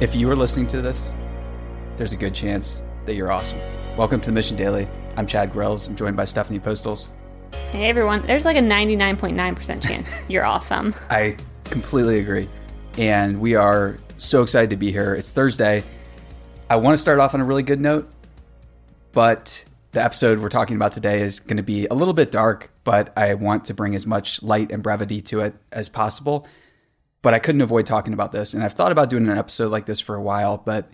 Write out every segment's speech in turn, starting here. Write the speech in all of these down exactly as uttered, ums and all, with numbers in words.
If you are listening to this, there's a good chance that you're awesome. Welcome to the Mission Daily. I'm Chad Grills. I'm joined by Stephanie Postles. Hey, everyone. There's like a ninety-nine point nine percent chance you're awesome. I completely agree. And we are so excited to be here. It's Thursday. I want to start off on a really good note, but the episode we're talking about today is going to be a little bit dark, but I want to bring as much light and brevity to it as possible. But I couldn't avoid talking about this. And I've thought about doing an episode like this for a while, but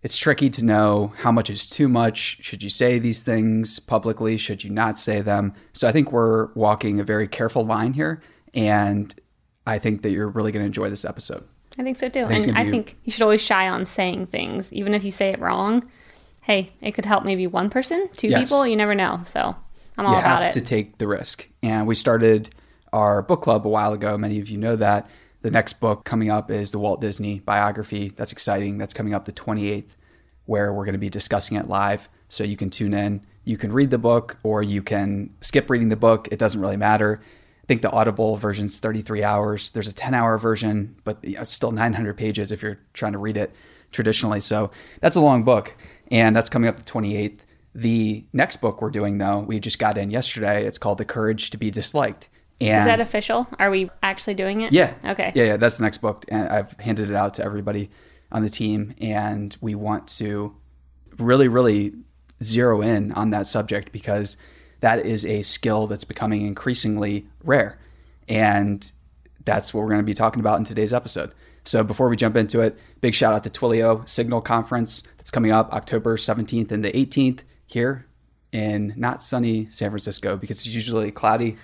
it's tricky to know how much is too much. Should you say these things publicly? Should you not say them? So I think we're walking a very careful line here. And I think that you're really going to enjoy this episode. I think so too. I think and I be... think you should always shy on saying things. Even if you say it wrong, hey, it could help maybe one person, two yes. people. You never know. So I'm all you about it. You have to take the risk. And we started our book club a while ago. Many of you know that. The next book coming up is the Walt Disney biography. That's exciting. That's coming up the twenty-eighth, where we're going to be discussing it live. So you can tune in. You can read the book or you can skip reading the book. It doesn't really matter. I think the Audible version is thirty-three hours. There's a ten-hour version, but you know, it's still nine hundred pages if you're trying to read it traditionally. So that's a long book, and that's coming up the twenty-eighth. The next book we're doing, though, we just got in yesterday. It's called The Courage to be Disliked. And is that official? Are we actually doing it? Yeah. Okay. Yeah, yeah. That's the next book. And I've handed it out to everybody on the team. And we want to really, really zero in on that subject because that is a skill that's becoming increasingly rare. And that's what we're going to be talking about in today's episode. So before we jump into it, big shout out to Twilio Signal Conference. That's coming up October seventeenth and the eighteenth here in not sunny San Francisco because it's usually cloudy.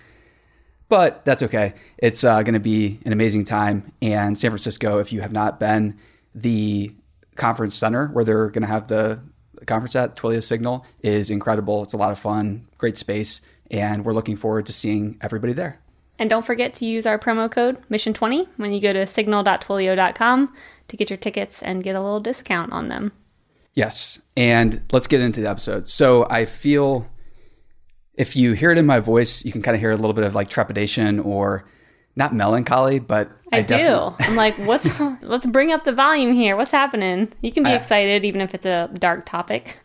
But that's okay. It's uh, going to be an amazing time. And San Francisco, if you have not been, the conference center where they're going to have the conference at, Twilio Signal, is incredible. It's a lot of fun, great space. And we're looking forward to seeing everybody there. And don't forget to use our promo code Mission twenty when you go to signal dot twilio dot com to get your tickets and get a little discount on them. Yes. And let's get into the episode. So I feel... If you hear it in my voice, you can kind of hear a little bit of like trepidation or not melancholy, but I, I do. I'm like, what's, let's bring up the volume here. What's happening? You can be I, excited even if it's a dark topic.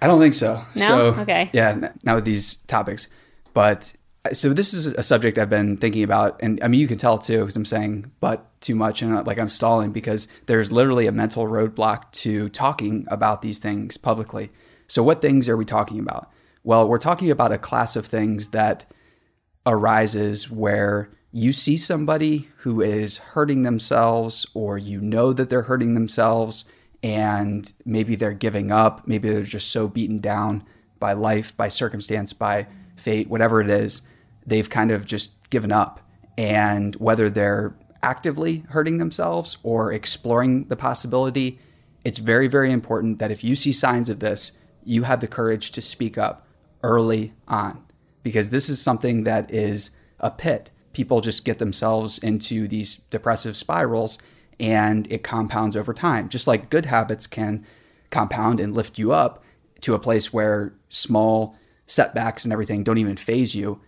I don't think so. No? So, okay. Yeah, not with these topics. But so this is a subject I've been thinking about. And I mean, you can tell too, because I'm saying but too much and like I'm stalling because there's literally a mental roadblock to talking about these things publicly. So what things are we talking about? Well, we're talking about a class of things that arises where you see somebody who is hurting themselves or you know that they're hurting themselves and maybe they're giving up. Maybe they're just so beaten down by life, by circumstance, by fate, whatever it is, they've kind of just given up. And whether they're actively hurting themselves or exploring the possibility, it's very, very important that if you see signs of this, you have the courage to speak up early on, because this is something that is a pit. People just get themselves into these depressive spirals and it compounds over time. Just like good habits can compound and lift you up to a place where small setbacks and everything don't even phase you.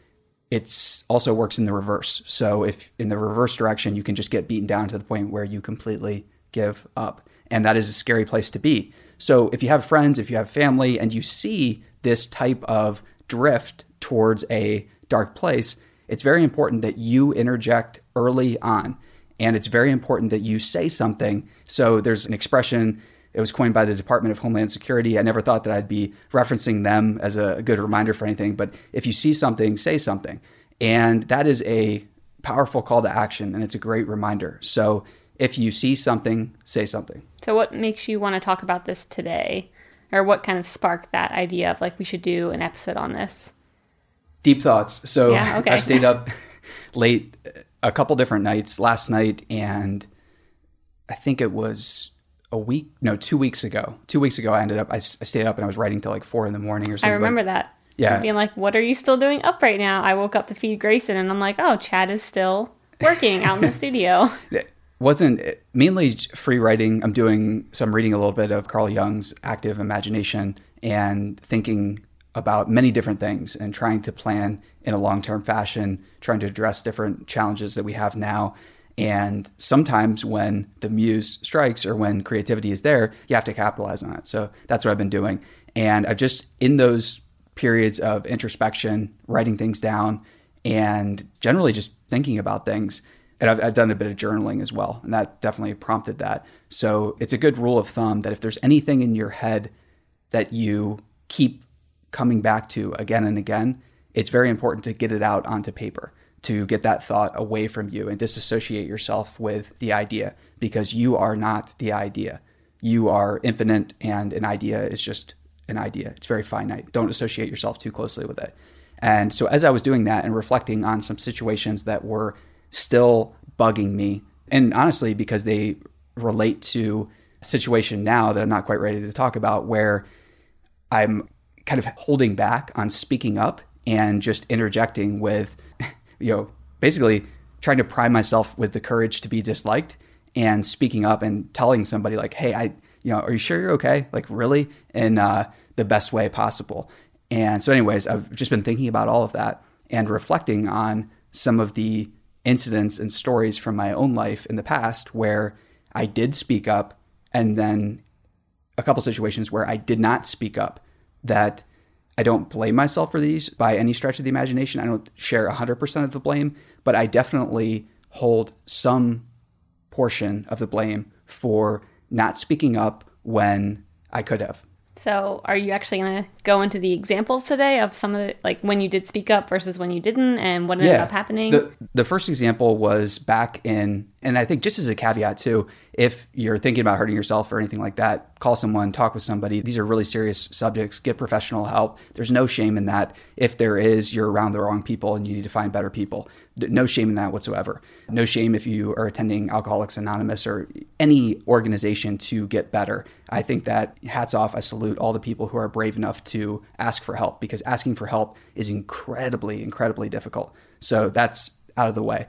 It's also works in the reverse. So if in the reverse direction, you can just get beaten down to the point where you completely give up. And that is a scary place to be. So if you have friends, if you have family, and you see this type of drift towards a dark place, it's very important that you interject early on. And it's very important that you say something. So there's an expression, it was coined by the Department of Homeland Security. I never thought that I'd be referencing them as a good reminder for anything, but if you see something, say something. And that is a powerful call to action, and it's a great reminder. So if you see something, say something. So what makes you want to talk about this today? Or what kind of sparked that idea of like, we should do an episode on this? Deep thoughts. So yeah, okay. I stayed up late a couple different nights last night. And I think it was a week, no, two weeks ago. Two weeks ago, I ended up, I, I stayed up and I was writing till like four in the morning or something. I remember like, that. Yeah. And being like, what are you still doing up right now? I woke up to feed Grayson and I'm like, oh, Chad is still working out in the studio. Wasn't mainly free writing. I'm doing some reading a little bit of Carl Jung's Active Imagination and thinking about many different things and trying to plan in a long-term fashion, trying to address different challenges that we have now. And sometimes when the muse strikes or when creativity is there, you have to capitalize on it. So that's what I've been doing. And I've just, in those periods of introspection, writing things down, and generally just thinking about things, and I've, I've done a bit of journaling as well, and that definitely prompted that. So it's a good rule of thumb that if there's anything in your head that you keep coming back to again and again, it's very important to get it out onto paper, to get that thought away from you and disassociate yourself with the idea, because you are not the idea. You are infinite, and an idea is just an idea. It's very finite. Don't associate yourself too closely with it. And so as I was doing that and reflecting on some situations that were still bugging me, and honestly, because they relate to a situation now that I'm not quite ready to talk about, where I'm kind of holding back on speaking up and just interjecting with, you know, basically trying to prime myself with the courage to be disliked and speaking up and telling somebody like, hey, I, you know, are you sure you're okay? Like, really? In uh, the best way possible. And so anyways, I've just been thinking about all of that and reflecting on some of the incidents and stories from my own life in the past where I did speak up, and then a couple situations where I did not speak up. That I don't blame myself for these by any stretch of the imagination. I don't share one hundred percent of the blame, but I definitely hold some portion of the blame for not speaking up when I could have. So are you actually going to go into the examples today of some of the, like, when you did speak up versus when you didn't, and what ended yeah. up happening? The, the first example was back in, and I think just as a caveat too, if you're thinking about hurting yourself or anything like that, call someone, talk with somebody. These are really serious subjects. Get professional help. There's no shame in that. If there is, you're around the wrong people and you need to find better people. No shame in that whatsoever. No shame if you are attending Alcoholics Anonymous or any organization to get better. I think that, hats off, I salute all the people who are brave enough to ask for help, because asking for help is incredibly, incredibly difficult. So that's out of the way.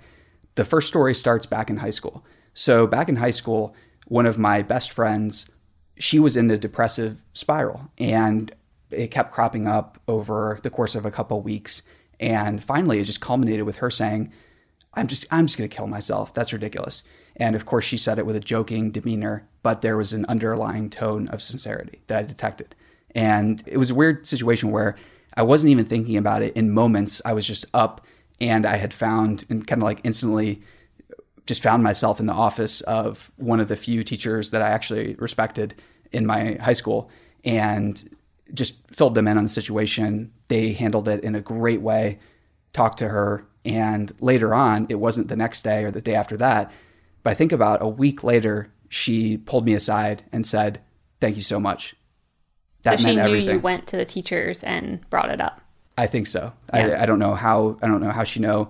The first story starts back in high school. So back in high school, one of my best friends, she was in a depressive spiral, and it kept cropping up over the course of a couple of weeks. And finally, it just culminated with her saying, I'm just I'm just going to kill myself. That's ridiculous. And of course, she said it with a joking demeanor, but there was an underlying tone of sincerity that I detected. And it was a weird situation where I wasn't even thinking about it in moments. I was just up, and I had found and kind of like instantly just found myself in the office of one of the few teachers that I actually respected in my high school, and just filled them in on the situation. They handled it in a great way, talked to her. And later on, it wasn't the next day or the day after that, but I think about a week later, she pulled me aside and said, thank you so much. That so meant everything. She knew you went to the teachers and brought it up. I think so. Yeah. I, I don't know how, I don't know how she knew,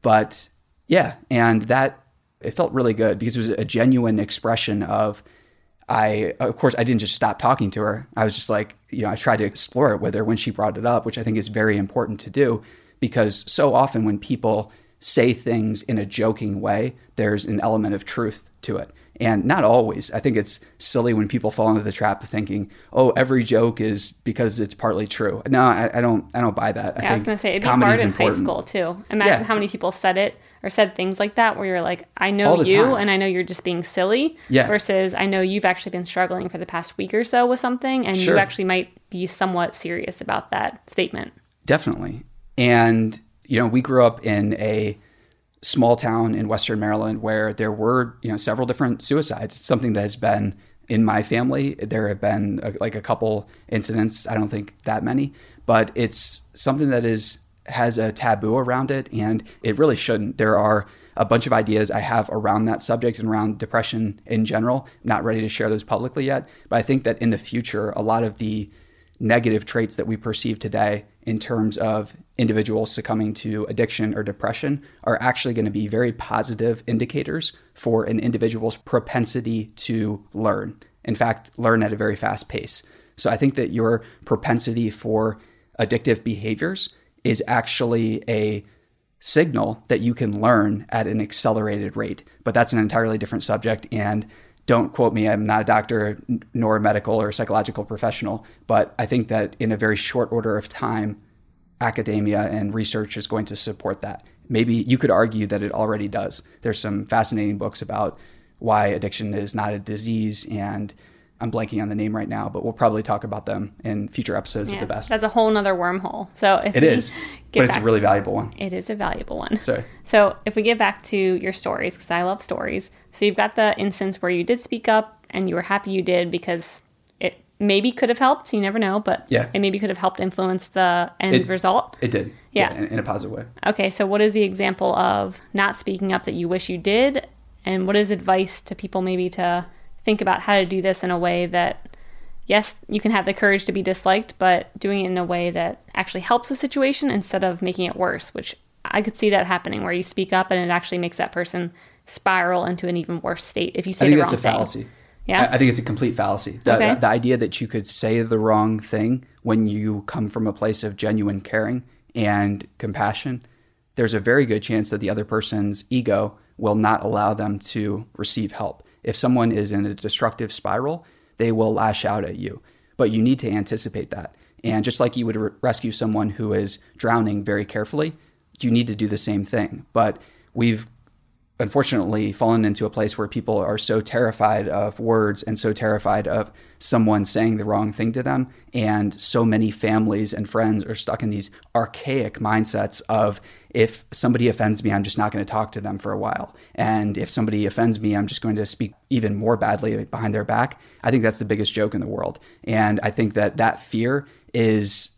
but yeah. And that, it felt really good, because it was a genuine expression of, I, of course, I didn't just stop talking to her. I was just like, you know, I tried to explore it with her when she brought it up, which I think is very important to do, because so often when people say things in a joking way, there's an element of truth to it. And not always. I think it's silly when people fall into the trap of thinking, oh, every joke is because it's partly true. No, I, I don't I don't buy that. I, yeah, I was going to say, it'd be hard in high school too. Imagine yeah. how many people said it or said things like that where you're like, I know you time. And I know you're just being silly yeah. versus I know you've actually been struggling for the past week or so with something, and sure. you actually might be somewhat serious about that statement. Definitely. And, you know, we grew up in a small town in Western Maryland where there were, you know, several different suicides. It's something that has been in my family. There have been a, like a couple incidents. I don't think that many, but it's something that is has a taboo around it, and it really shouldn't. There are a bunch of ideas I have around that subject and around depression in general. I'm not ready to share those publicly yet, but I think that in the future, a lot of the negative traits that we perceive today in terms of individuals succumbing to addiction or depression are actually going to be very positive indicators for an individual's propensity to learn. In fact, learn at a very fast pace. So I think that your propensity for addictive behaviors is actually a signal that you can learn at an accelerated rate, but that's an entirely different subject. And don't quote me, I'm not a doctor nor a medical or psychological professional, but I think that in a very short order of time, academia and research is going to support that. maybe you could argue that it already does. There's some fascinating books about why addiction is not a disease, and I'm blanking on the name right now, but we'll probably talk about them in future episodes yeah, of The Best. That's a whole nother wormhole. So if It is, but it's a really valuable one. It is a valuable one. Sorry. So if we get back to your stories, because I love stories. So you've got the instance where you did speak up and you were happy you did because it maybe could have helped. You never know, but yeah. it maybe could have helped influence the end it, result. It did. Yeah. yeah in, in a positive way. Okay. So what is the example of not speaking up that you wish you did? And what is advice to people maybe to think about how to do this in a way that, yes, you can have the courage to be disliked, but doing it in a way that actually helps the situation instead of making it worse, which I could see that happening where you speak up and it actually makes that person spiral into an even worse state if you say the wrong thing. I think that's a fallacy. Yeah. I, I think it's a complete fallacy. The, okay. the, the idea that you could say the wrong thing when you come from a place of genuine caring and compassion, there's a very good chance that the other person's ego will not allow them to receive help. If someone is in a destructive spiral, they will lash out at you. But you need to anticipate that. And just like you would re- rescue someone who is drowning very carefully, you need to do the same thing. But we've unfortunately fallen into a place where people are so terrified of words and so terrified of someone saying the wrong thing to them. And so many families and friends are stuck in these archaic mindsets of, if somebody offends me, I'm just not going to talk to them for a while. And if somebody offends me, I'm just going to speak even more badly behind their back. I think that's the biggest joke in the world. And I think that that fear is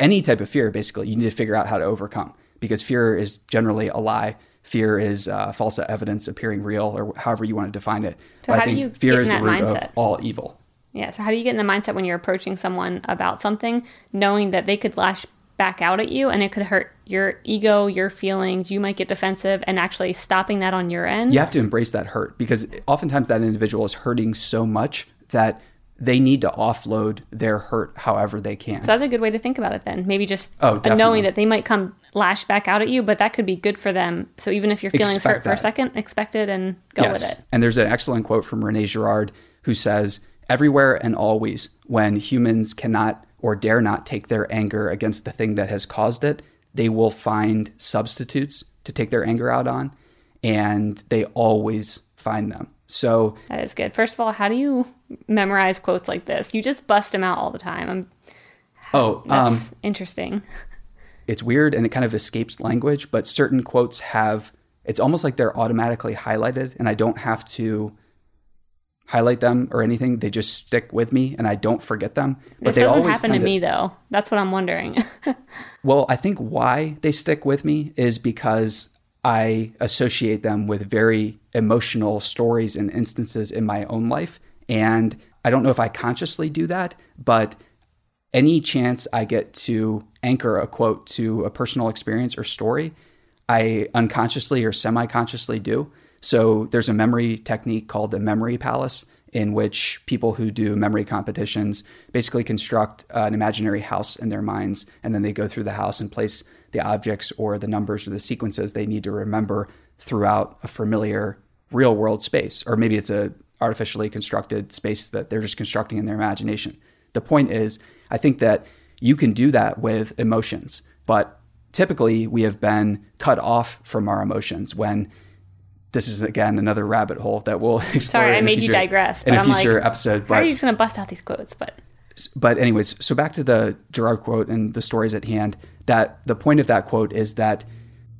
any type of fear, basically, you need to figure out how to overcome, because fear is generally a lie. Fear is uh, false evidence appearing real, or however you want to define it. So but how I think do you fear get in is that the root mindset? Of all evil. Yeah. So how do you get in the mindset when you're approaching someone about something, knowing that they could lash back out at you and it could hurt your ego, your feelings, you might get defensive, and actually stopping that on your end? You have to embrace that hurt, because oftentimes that individual is hurting so much that they need to offload their hurt however they can. So that's a good way to think about it then. Maybe just oh, knowing that they might come lash back out at you, but that could be good for them. So even if your feelings expect hurt that. for a second, expect it and go yes. with it. And there's an excellent quote from René Girard who says, "Everywhere and always, when humans cannot or dare not take their anger against the thing that has caused it, they will find substitutes to take their anger out on, and they always find them." So that is good. First of all, how do you memorize quotes like this? You just bust them out all the time. I'm, oh, that's um, interesting. It's weird, and it kind of escapes language, but certain quotes have, it's almost like they're automatically highlighted, and I don't have to highlight them or anything. They just stick with me and I don't forget them. But this they doesn't always happen to me to, though. That's what I'm wondering. Well, I think why they stick with me is because I associate them with very emotional stories and instances in my own life. And I don't know if I consciously do that, but any chance I get to anchor a quote to a personal experience or story, I unconsciously or semi-consciously do. So there's a memory technique called the memory palace, in which people who do memory competitions basically construct uh, an imaginary house in their minds, and then they go through the house and place the objects or the numbers or the sequences they need to remember throughout a familiar real world space. Or maybe it's a artificially constructed space that they're just constructing in their imagination. The point is, I think that you can do that with emotions, but typically we have been cut off from our emotions when this is, again, another rabbit hole that we'll explore. Sorry, I made future, you digress. But in a I'm future like, episode. But, how are you just going to bust out these quotes? But but anyways, so back to the Girard quote and the stories at hand. That the point of that quote is that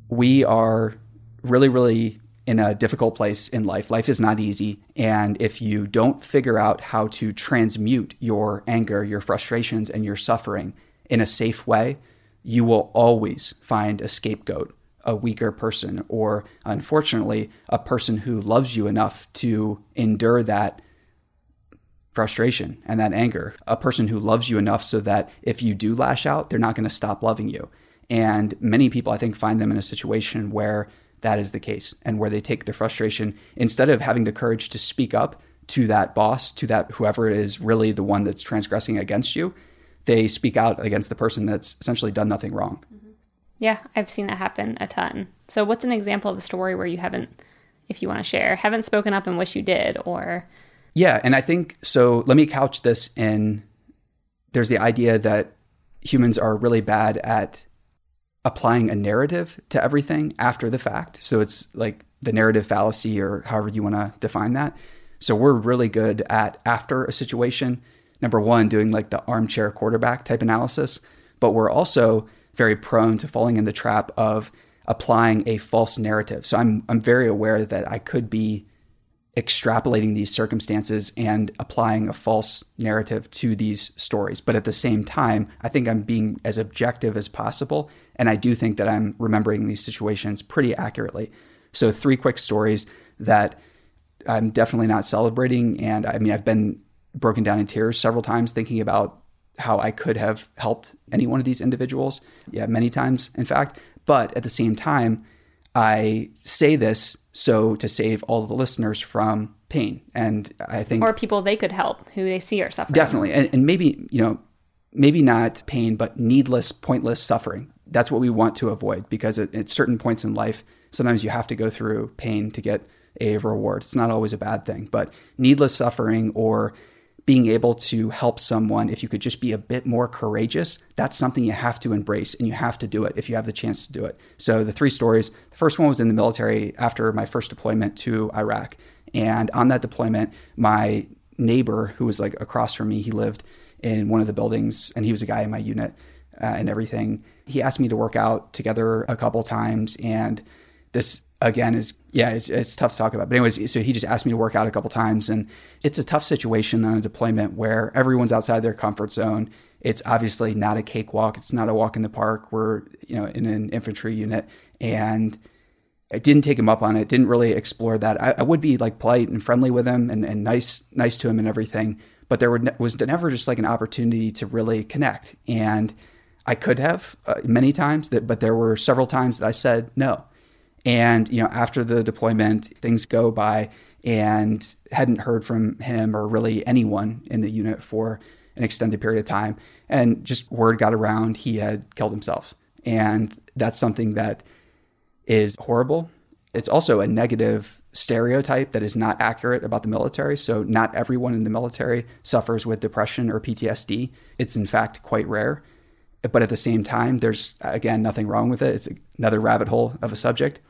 we are really, really in a difficult place in life. Life is not easy. And if you don't figure out how to transmute your anger, your frustrations, and your suffering in a safe way, you will always find a scapegoat, a weaker person, or unfortunately, a person who loves you enough to endure that frustration and that anger, a person who loves you enough so that if you do lash out, they're not going to stop loving you. And many people, I think, find them in a situation where that is the case, and where they take their frustration, instead of having the courage to speak up to that boss, to that whoever is really the one that's transgressing against you, they speak out against the person that's essentially done nothing wrong. Mm-hmm. Yeah, I've seen that happen a ton. So what's an example of a story where you haven't, if you want to share, haven't spoken up and wish you did, or? Yeah, and I think, so let me couch this in, there's the idea that humans are really bad at applying a narrative to everything after the fact. So it's like the narrative fallacy, or however you want to define that. So we're really good at, after a situation, number one, doing like the armchair quarterback type analysis, but we're also very prone to falling in the trap of applying a false narrative. So I'm I'm very aware that I could be extrapolating these circumstances and applying a false narrative to these stories. But at the same time, I think I'm being as objective as possible. And I do think that I'm remembering these situations pretty accurately. So three quick stories that I'm definitely not celebrating. And I mean, I've been broken down in tears several times thinking about how I could have helped any one of these individuals. Yeah, many times, in fact. But at the same time, I say this so to save all the listeners from pain. And I think... Or people they could help who they see are suffering. Definitely. And, and maybe, you know, maybe not pain, but needless, pointless suffering. That's what we want to avoid, because at, at certain points in life, sometimes you have to go through pain to get a reward. It's not always a bad thing, but needless suffering or being able to help someone, if you could just be a bit more courageous, that's something you have to embrace, and you have to do it if you have the chance to do it. So the three stories, the first one was in the military after my first deployment to Iraq. And on that deployment, my neighbor, who was like across from me, he lived in one of the buildings, and he was a guy in my unit uh, and everything. He asked me to work out together a couple times. And this again is, yeah, it's, it's tough to talk about. But anyways, so he just asked me to work out a couple times, and it's a tough situation on a deployment where everyone's outside their comfort zone. It's obviously not a cakewalk. It's not a walk in the park. We're, you know, in an infantry unit, and I didn't take him up on it. Didn't really explore that. I, I would be like polite and friendly with him and, and nice, nice to him and everything. But there was never just like an opportunity to really connect. And I could have uh, many times that, but there were several times that I said no. And, you know, after the deployment, things go by, and hadn't heard from him or really anyone in the unit for an extended period of time. And just word got around, he had killed himself. And that's something that is horrible. It's also a negative stereotype that is not accurate about the military. So not everyone in the military suffers with depression or P T S D. It's in fact quite rare. But at the same time, there's, again, nothing wrong with it. It's another rabbit hole of a subject.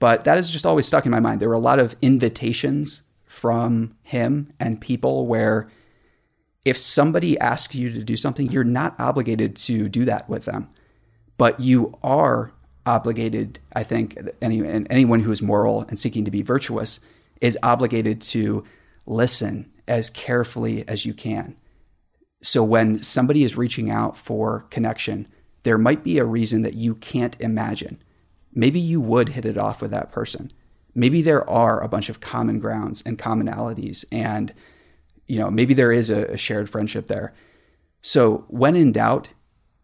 But that is just always stuck in my mind. There were a lot of invitations from him and people where if somebody asks you to do something, you're not obligated to do that with them. But you are obligated, I think, any, and anyone who is moral and seeking to be virtuous is obligated to listen as carefully as you can. So when somebody is reaching out for connection, there might be a reason that you can't imagine. Maybe you would hit it off with that person. Maybe there are a bunch of common grounds and commonalities, and you know, maybe there is a, a shared friendship there. So when in doubt,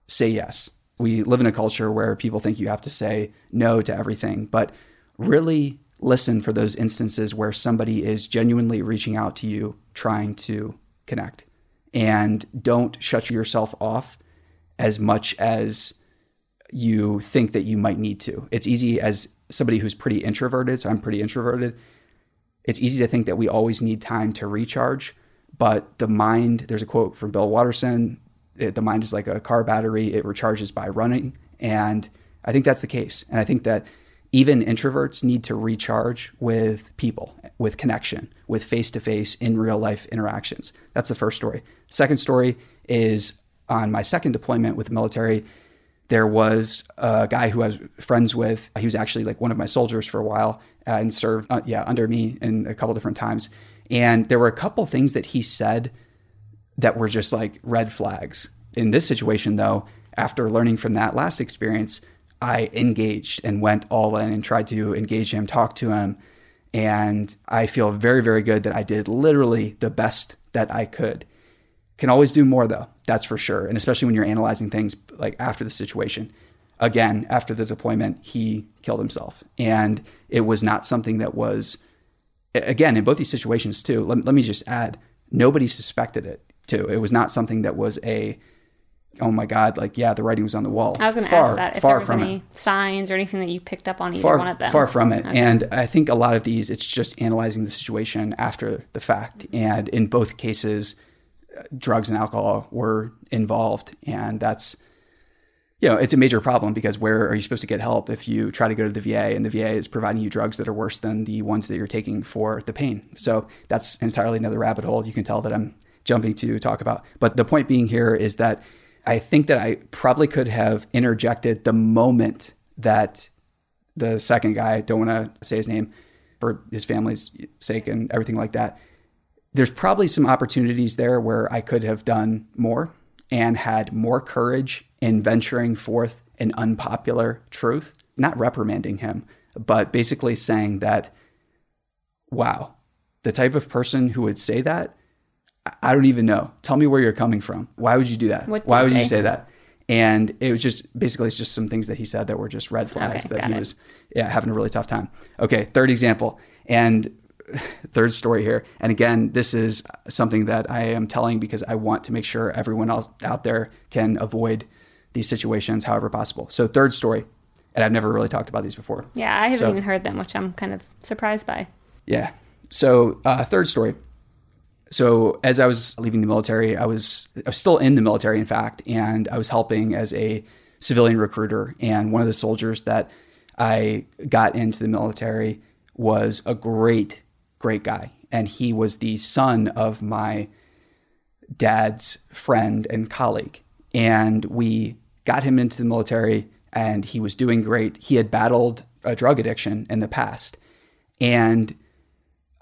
say yes. We live in a culture where people think you have to say no to everything, but really listen for those instances where somebody is genuinely reaching out to you, trying to connect. And don't shut yourself off as much as you think that you might need to. It's easy as somebody who's pretty introverted, so I'm pretty introverted. It's easy to think that we always need time to recharge, but the mind, there's a quote from Bill Watterson, it, the mind is like a car battery, it recharges by running. And I think that's the case. And I think that even introverts need to recharge with people, with connection, with face-to-face in real-life interactions. That's the first story. Second story is on my second deployment with the military. There was a guy who I was friends with. He was actually like one of my soldiers for a while uh, and served uh, yeah, under me in a couple different times. And there were a couple things that he said that were just like red flags. In this situation, though, after learning from that last experience, I engaged and went all in and tried to engage him, talk to him. And I feel very, very good that I did literally the best that I could. Can always do more though, that's for sure. And especially when you're analyzing things like after the situation. Again, after the deployment, he killed himself. And it was not something that was, again, in both these situations too, let, let me just add, nobody suspected it too. It was not something that was a, oh my God, like, yeah, the writing was on the wall. I was going to ask that, if there was any signs or anything that you picked up on either one of them. Far from it. Okay. And I think a lot of these, it's just analyzing the situation after the fact. And in both cases, drugs and alcohol were involved. And that's you know, it's a major problem, because where are you supposed to get help if you try to go to the V A and the V A is providing you drugs that are worse than the ones that you're taking for the pain? So that's entirely another rabbit hole. You can tell that I'm jumping to talk about. But the point being here is that I think that I probably could have interjected the moment that the second guy, don't want to say his name for his family's sake and everything like that. There's probably some opportunities there where I could have done more and had more courage in venturing forth an unpopular truth, not reprimanding him, but basically saying that, wow, the type of person who would say that, I don't even know. Tell me where you're coming from. Why would you do that? Why would you say that? And it was just basically it's just some things that he said that were just red flags that he was yeah, having a really tough time. Okay, third example and third story here. And again, this is something that I am telling because I want to make sure everyone else out there can avoid these situations however possible. So third story, and I've never really talked about these before. Yeah, I haven't so, even heard them, which I'm kind of surprised by. Yeah. So uh, third story. So as I was leaving the military, I was, I was still in the military, in fact, and I was helping as a civilian recruiter. And one of the soldiers that I got into the military was a great, great guy. And he was the son of my dad's friend and colleague. And we got him into the military and he was doing great. He had battled a drug addiction in the past. And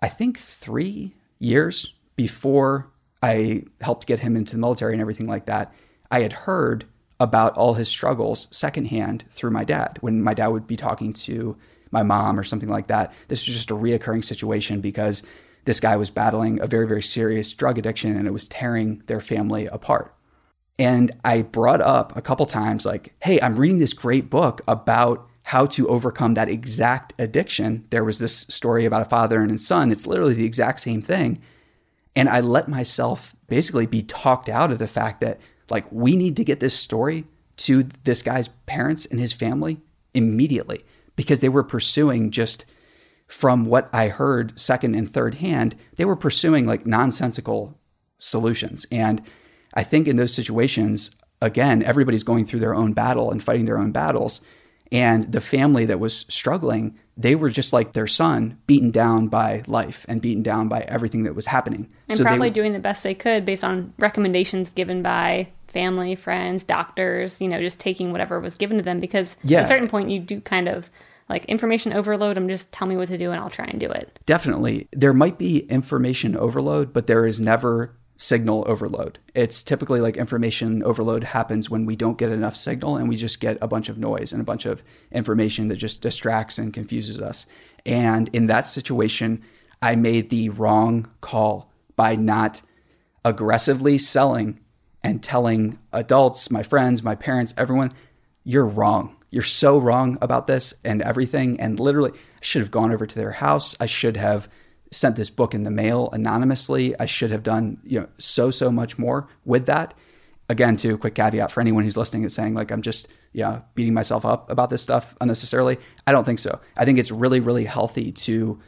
I think three years before I helped get him into the military and everything like that, I had heard about all his struggles secondhand through my dad. When my dad would be talking to my mom or something like that, this was just a reoccurring situation because this guy was battling a very, very serious drug addiction and it was tearing their family apart. And I brought up a couple times like, hey, I'm reading this great book about how to overcome that exact addiction. There was this story about a father and a son. It's literally the exact same thing. And I let myself basically be talked out of the fact that, like, we need to get this story to this guy's parents and his family immediately, because they were pursuing, just from what I heard second and third hand, they were pursuing like nonsensical solutions. And I think in those situations, again, everybody's going through their own battle and fighting their own battles. And the family that was struggling, they were just like their son, beaten down by life and beaten down by everything that was happening. And so probably they were doing the best they could based on recommendations given by family, friends, doctors, you know, just taking whatever was given to them. Because yeah. at a certain point, you do kind of like information overload. I'm just tell me what to do and I'll try and do it. Definitely. There might be information overload, but there is never signal overload. It's typically like information overload happens when we don't get enough signal and we just get a bunch of noise and a bunch of information that just distracts and confuses us. And in that situation, I made the wrong call by not aggressively selling and telling adults, my friends, my parents, everyone, you're wrong. You're so wrong about this and everything. And literally, I should have gone over to their house. I should have sent this book in the mail anonymously. I should have done, you know, so, so much more with that. Again, too, quick caveat for anyone who's listening and saying like, I'm just, you know, beating myself up about this stuff unnecessarily. I don't think so. I think it's really, really healthy to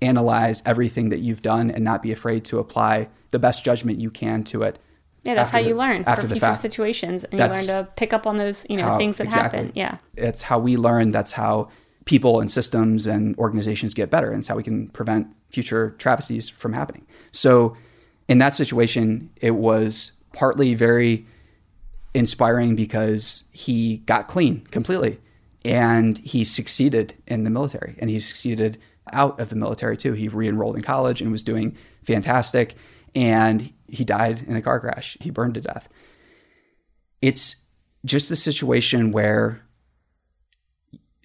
analyze everything that you've done and not be afraid to apply the best judgment you can to it. Yeah, that's how you learn for future situations. And you learn to pick up on those, you know, things that happen. Yeah. It's how we learn. That's how people and systems and organizations get better, and it's how we can prevent future travesties from happening. So in that situation, it was partly very inspiring because he got clean completely and he succeeded in the military and he succeeded out of the military too. He re-enrolled in college and was doing fantastic, and he died in a car crash. He burned to death. It's just the situation where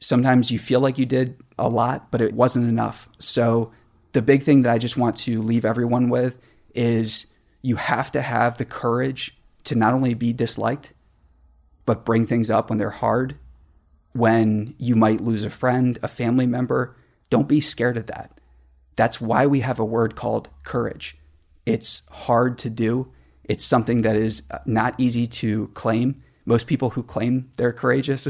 sometimes you feel like you did a lot, but it wasn't enough. So the big thing that I just want to leave everyone with is you have to have the courage to not only be disliked, but bring things up when they're hard, when you might lose a friend, a family member. Don't be scared of that. That's why we have a word called courage. It's hard to do. It's something that is not easy to claim. Most people who claim they're courageous,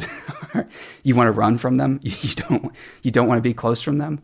you want to run from them. You don't, you don't want to be close from them.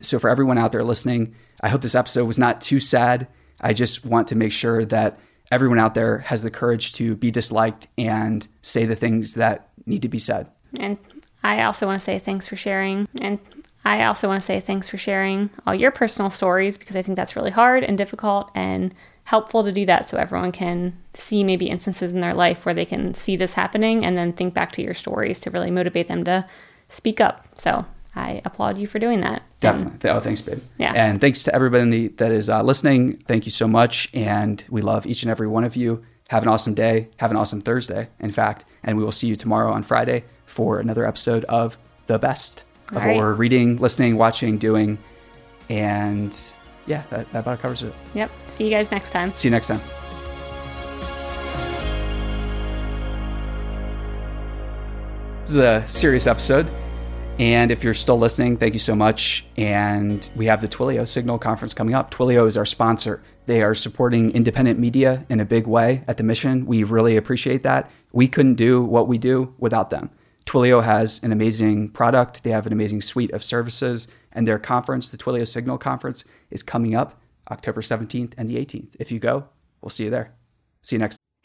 So for everyone out there listening, I hope this episode was not too sad. I just want to make sure that everyone out there has the courage to be disliked and say the things that need to be said. And I also want to say thanks for sharing. And I also want to say thanks for sharing all your personal stories, because I think that's really hard and difficult and helpful to do that so everyone can see maybe instances in their life where they can see this happening and then think back to your stories to really motivate them to speak up. So I applaud you for doing that. Definitely. And, oh, thanks, babe. Yeah. And thanks to everybody that is uh, listening. Thank you so much. And we love each and every one of you. Have an awesome day. Have an awesome Thursday, in fact. And we will see you tomorrow on Friday for another episode of The Best of All what we're reading, listening, watching, doing. And yeah, that, that about covers it. Yep. See you guys next time. See you next time. This is a serious episode. And if you're still listening, thank you so much. And we have the Twilio Signal Conference coming up. Twilio is our sponsor. They are supporting independent media in a big way at the Mission. We really appreciate that. We couldn't do what we do without them. Twilio has an amazing product. They have an amazing suite of services. And their conference, the Twilio Signal Conference, is coming up October seventeenth and the eighteenth. If you go, we'll see you there. See you next time.